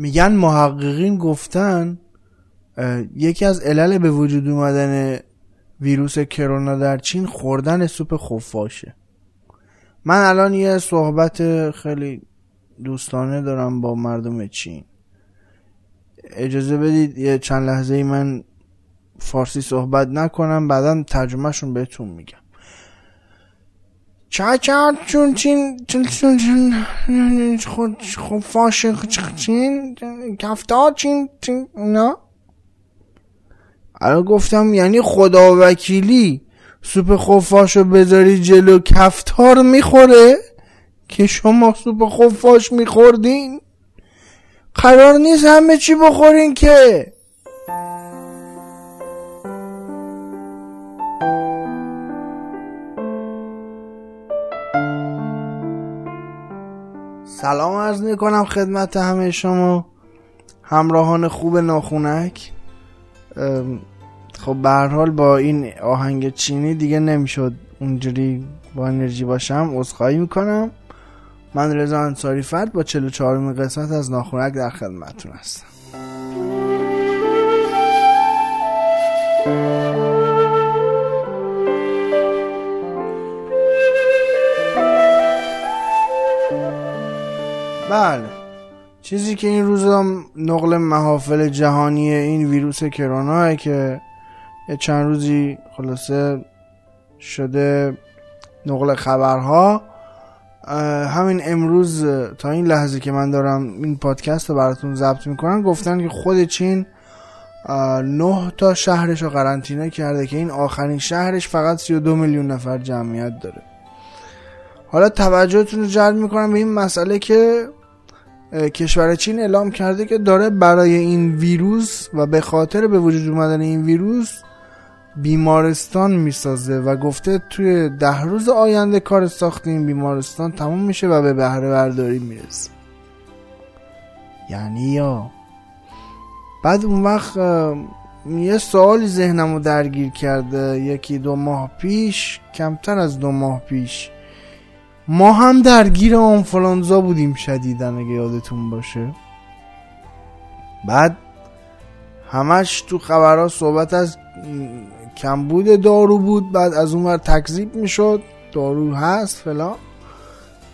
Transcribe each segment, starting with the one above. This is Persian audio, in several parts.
میگن محققین گفتن یکی از علل به وجود اومدن ویروس کرونا در چین خوردن سوپ خفاشه. من الان یه صحبت خیلی دوستانه دارم با مردم چین، اجازه بدید یه چند لحظه ای من فارسی صحبت نکنم، بعدم ترجمهشون بهتون میگم. چا چا چون چین چون چون خود خفاش چین گفتا چین نه الان گفتم یعنی خداوکیلی سوپ خفاشو بذاری جلو کفتار میخوره که شما سوپ خفاش میخوردین. قرار نیست همه چی بخورین که. سلام عرض میکنم خدمت همه شما همراهان خوب ناخونک. خب به هر حال با این آهنگ چینی دیگه نمیشد اونجوری با انرژی باشم، عذرخواهی میکنم. من رضا انصاری فرد با 44 قسمت از ناخونک در خدمتتون هستم. بله، چیزی که این روزا نقل محافل جهانی این ویروس کروناه که چند روزی خلاصه شده نقل خبرها. همین امروز تا این لحظه که من دارم این پادکست رو براتون ضبط میکنم گفتن که خود چین 9 تا شهرش رو قرنطینه کرده که این آخرین شهرش فقط 32 میلیون نفر جمعیت داره. حالا توجهتون رو جلب میکنم به این مسئله که کشور چین اعلام کرده که داره برای این ویروس و به خاطر به وجود اومدن این ویروس بیمارستان میسازه و گفته توی 10 روز آینده کار ساخت این بیمارستان تموم میشه و به بهره برداری میرسه. یعنی یا بعد اون وقت یه سوالی ذهنمو درگیر کرده. 1-2 ماه پیش، کمتر از 2 ماه پیش، ما هم درگیر آنفولانزا بودیم شدیدن اگه یادتون باشه. بعد همش تو خبرها صحبت از کمبود دارو بود، بعد از اون ور تکذیب میشد دارو هست فلان،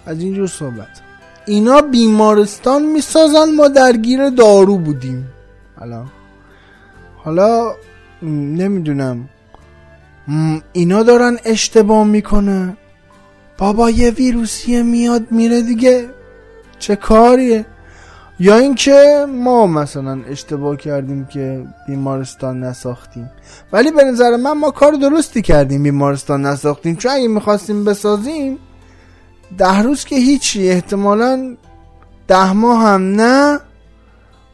از اینجور صحبت. اینا بیمارستان میسازن، ما درگیر دارو بودیم. حالا نمیدونم اینا دارن اشتباه میکنه. بابا یه ویروسیه میاد میره دیگه، چه کاریه؟ یا اینکه ما مثلا اشتباه کردیم که بیمارستان نساختیم، ولی به نظر من ما کار درستی کردیم بیمارستان نساختیم، چون اگه میخواستیم بسازیم 10 روز که هیچی، احتمالا 10 ماه هم نه،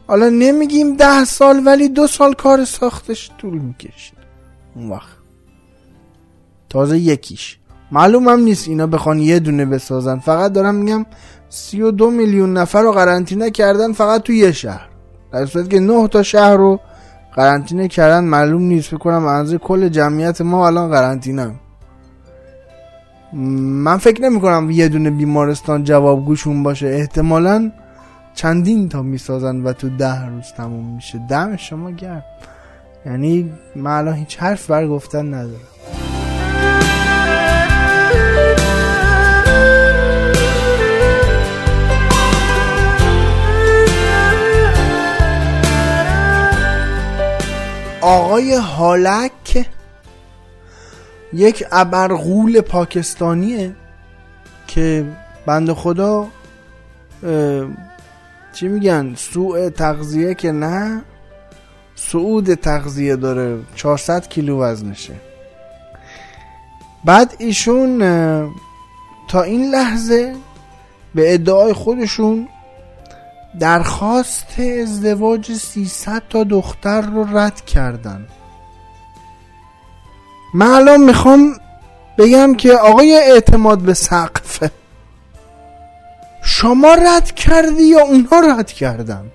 حالا نمیگیم 10 سال ولی 2 سال کار ساختش طول میکشید. اون وقت تازه یکیش معلوم هم نیست اینا بخوان یه دونه بسازن، فقط دارم میگم 32 میلیون نفر رو قرنطینه کردن فقط تو یه شهر، در صورتی که 9 تا شهر رو قرنطینه کردن. معلوم نیست، بکنم اندازه کل جمعیت ما الان قرنطینه. من فکر نمی کنم یه دونه بیمارستان جواب گوشون باشه، احتمالاً چندین تا میسازن و تو 10 روز تموم میشه. دم شما گرم. یعنی من الان هیچ حرف بر گفتن ندارم. آقای هالک یک ابرغول پاکستانیه که بند خدا چی میگن، سوء تغذیه که نه، صعود تغذیه داره. 400 کیلو وزنشه. بعد ایشون تا این لحظه به ادعای خودشون درخواست ازدواج 300 تا دختر رو رد کردن. من الان میخوام بگم که آقای اعتماد به سقف، شما رد کردی یا اونها رد کردن؟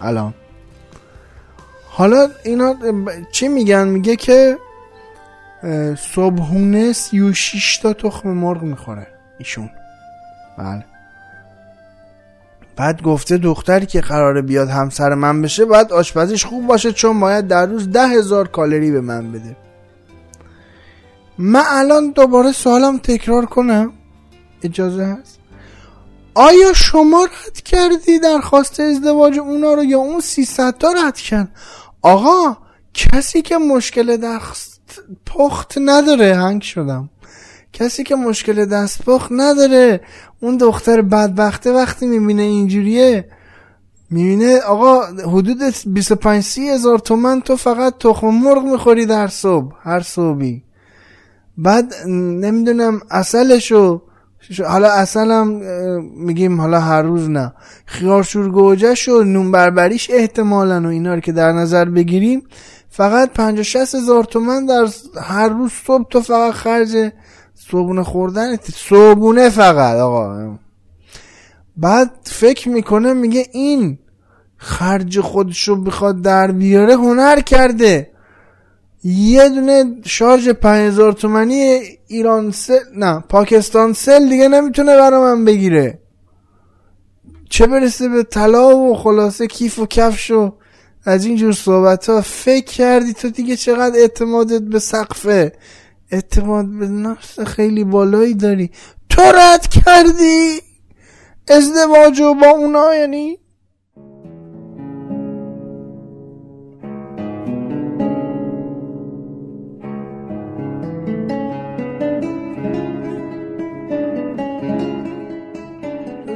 الان حالا اینا چی میگن؟ میگه که صبحونه 36 تا تخم مرغ میخوره ایشون. بله بعد گفته دختری که قراره بیاد همسر من بشه باید آشپزیش خوب باشه چون باید در روز 10,000 کالری به من بده. من الان دوباره سوالم تکرار کنم اجازه هست؟ آیا شما رد کردی درخواست ازدواج اونا رو یا اون 300 تا رد کرد؟ آقا کسی که مشکل دست پخت نداره، هنگ شدم، کسی که مشکل دست پخت نداره، اون دختر بدبخته وقتی میبینه اینجوریه، میبینه آقا حدود 25-30 هزار تومن تو فقط تخم مرغ میخوری در صبح، هر صبحی، بعد نمیدونم عسلشو، حالا عسلم میگیم حالا هر روز نه، خیارشور گوجهش و نون بربریش احتمالاً و اینا رو که در نظر بگیریم فقط 50-60 هزار تومن در هر روز صبح تو فقط خرج صبحونه خوردن، صبحونه فقط آقا. بعد فکر میکنه میگه این خرج خودشو بخواد در بیاره هنر کرده، یه دونه شارژ 5,000 تومانی ایرانسل نه پاکستانسل دیگه نمیتونه برا من بگیره، چه برسه به طلا و خلاصه کیف و کفش و از اینجور صحبت ها. فکر کردی تو دیگه چقدر اعتمادت به سقفه، اعتماد به نفس خیلی بالایی داری، تو رد کردی ازدواجو با اونا. یعنی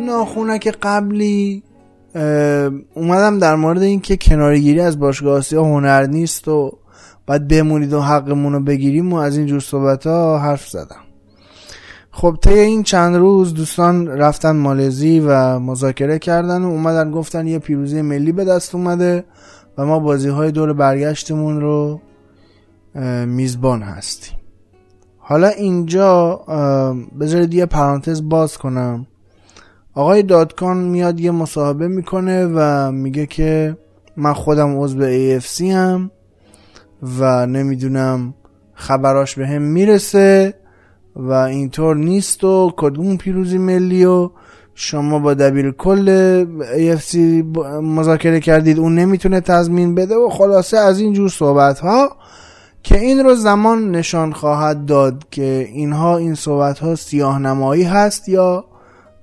ناخونک قبلی اومدم در مورد این که کنارگیری از باشگاه آسیا هنر نیست و باید بمونید و حقمونو بگیریم و از این جور صحبت ها حرف زدم. خب طی این چند روز دوستان رفتن مالزی و مذاکره کردن و اومدن گفتن یه پیروزی ملی به دست اومده و ما بازی های دور برگشتمون رو میزبان هستیم. حالا اینجا بذارید یه پرانتز باز کنم. آقای دادکان میاد یه مصاحبه میکنه و میگه که من خودم عضو AFC هم و نمیدونم خبراش به هم میرسه و اینطور نیست و کدوم پیروزی ملی و شما با دبیر کل AFC مذاکره کردید اون نمیتونه تضمین بده و خلاصه از اینجور صحبت ها که این رو زمان نشان خواهد داد که اینها این صحبت ها سیاه نمایی هست یا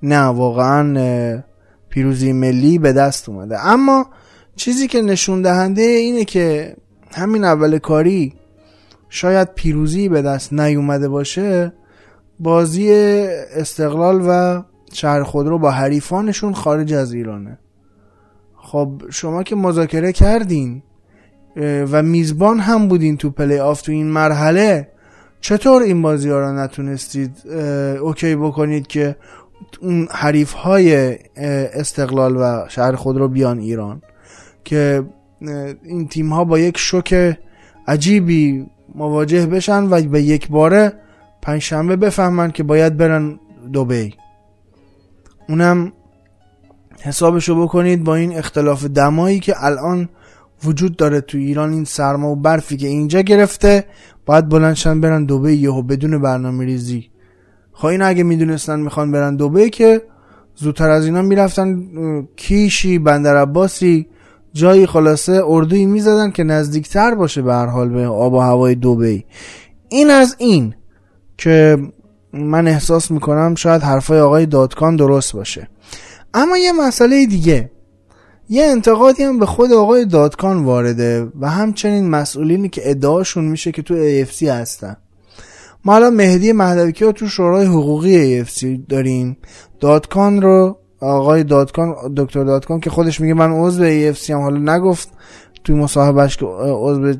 نه واقعا پیروزی ملی به دست اومده. اما چیزی که نشون دهنده اینه که همین اول کاری شاید پیروزی به دست نیومده باشه، بازی استقلال و شهر خودرو با حریفانشون خارج از ایرانه. خب شما که مذاکره کردین و میزبان هم بودین تو پلی آف تو این مرحله، چطور این بازی ها را نتونستید اوکی بکنید که اون حریف های استقلال و شهر خودرو بیان ایران که این تیم ها با یک شوک عجیبی مواجه بشن و به یک باره پنجشنبه بفهمن که باید برن دبی، اونم حسابشو بکنید با این اختلاف دمایی که الان وجود داره تو ایران، این سرما و برفی که اینجا گرفته، باید بلندشن برن دبی یهو بدون برنامه ریزی. خب این اگه میدونستن میخوان برن دبی که زودتر از اینا میرفتن کیشی، بندرعباسی، جایی خلاصه اردویی میزدن که نزدیکتر باشه به هر حال به آب و هوای دبی. این از این که من احساس میکنم شاید حرفای آقای دادکان درست باشه. اما یه مسئله دیگه، یه انتقادی هم به خود آقای دادکان وارده و همچنین مسئولینی که ادعاشون میشه که تو AFC هستن. ما الان مهدی مهدوی‌کیا رو تو شورای حقوقی AFC داریم، دادکان رو آقای دادکان، دکتر دادکان که خودش میگه من عضو AFC هم، حالا نگفت توی مصاحبهش که عضو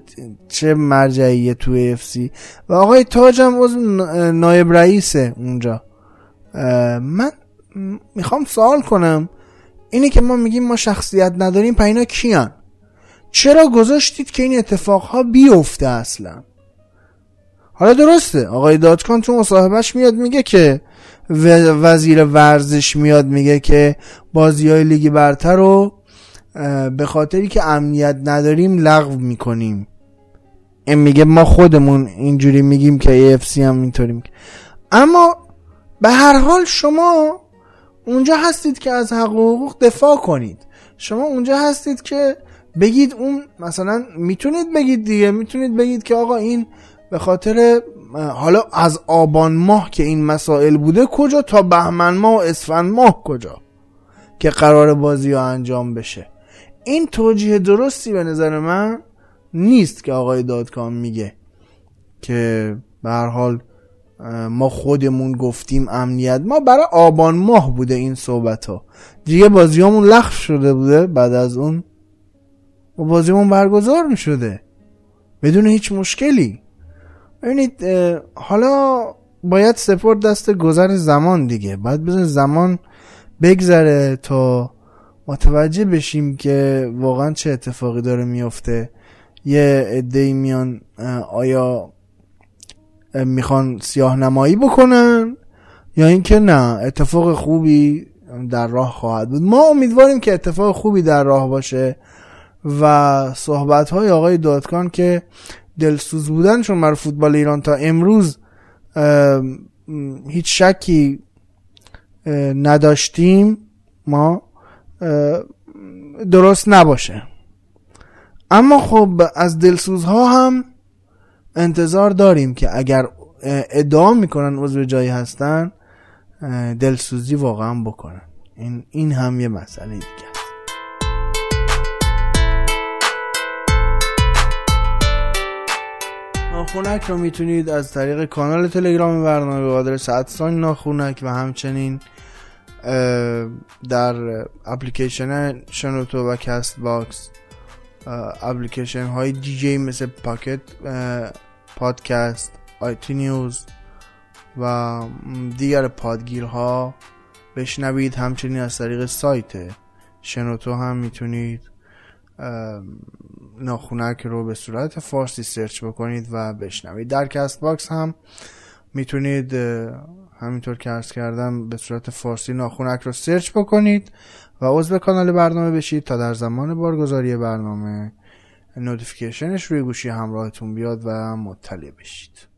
چه مرجعیه تو AFC، و آقای تاج هم عضو نایب رئیسه اونجا. من میخوام سوال کنم اینی که ما میگیم ما شخصیت نداریم، پس اینا کیان؟ چرا گذاشتید که این اتفاقها بیفته اصلا؟ حالا درسته آقای دادکان تو مصاحبهش میاد میگه که وزیر ورزش میاد میگه که بازی های لیگ برتر رو به خاطری که امنیت نداریم لغو میکنیم، این میگه ما خودمون اینجوری میگیم که AFC هم اینطوری میگه. اما به هر حال شما اونجا هستید که از حق و حقوق دفاع کنید. شما اونجا هستید که بگید اون مثلا میتونید بگید دیگه، میتونید بگید که آقا این به خاطر حالا از آبان ماه که این مسائل بوده کجا تا بهمن ماه و اسفند ماه کجا که قرار بازی ها انجام بشه. این توجیه درستی به نظر من نیست که آقای دادکام میگه که به هر حال ما خودمون گفتیم امنیت، ما برای آبان ماه بوده این صحبت ها دیگه، بازی همون لغو شده بوده، بعد از اون بازی همون برگزار می شده بدون هیچ مشکلی. ببینید حالا باید سپورت دست گذر زمان دیگه، باید بذار زمان بگذره تا متوجه بشیم که واقعا چه اتفاقی داره میفته. یه عده‌ای میان آیا میخوان سیاه نمایی بکنن یا اینکه نه اتفاق خوبی در راه خواهد بود. ما امیدواریم که اتفاق خوبی در راه باشه و صحبت‌های آقای دادکان که دلسوز بودن، چون برای فوتبال ایران تا امروز هیچ شکی نداشتیم ما، درست نباشه. اما خب از دلسوزها هم انتظار داریم که اگر ادعا میکنن عضو جایی هستن دلسوزی واقعا بکنن. این هم یه مسئله دیگه. ناخونک رو میتونید از طریق کانال تلگرام برنامه به آدرس @ناخونک و همچنین در اپلیکیشن شنوتو و کست باکس، اپلیکیشن های دیجی مثل پاکت پادکست، آیتیونز و دیگر پادگیرها بشنوید. همچنین از طریق سایت شنوتو هم میتونید ناخونک رو به صورت فارسی سرچ بکنید و بشنوید. در کست باکس هم میتونید همینطور که عرض کردم به صورت فارسی ناخونک رو سرچ بکنید و عضو کانال برنامه بشید تا در زمان بارگذاری برنامه نوتیفیکیشنش روی گوشی همراهتون بیاد و مطلع بشید.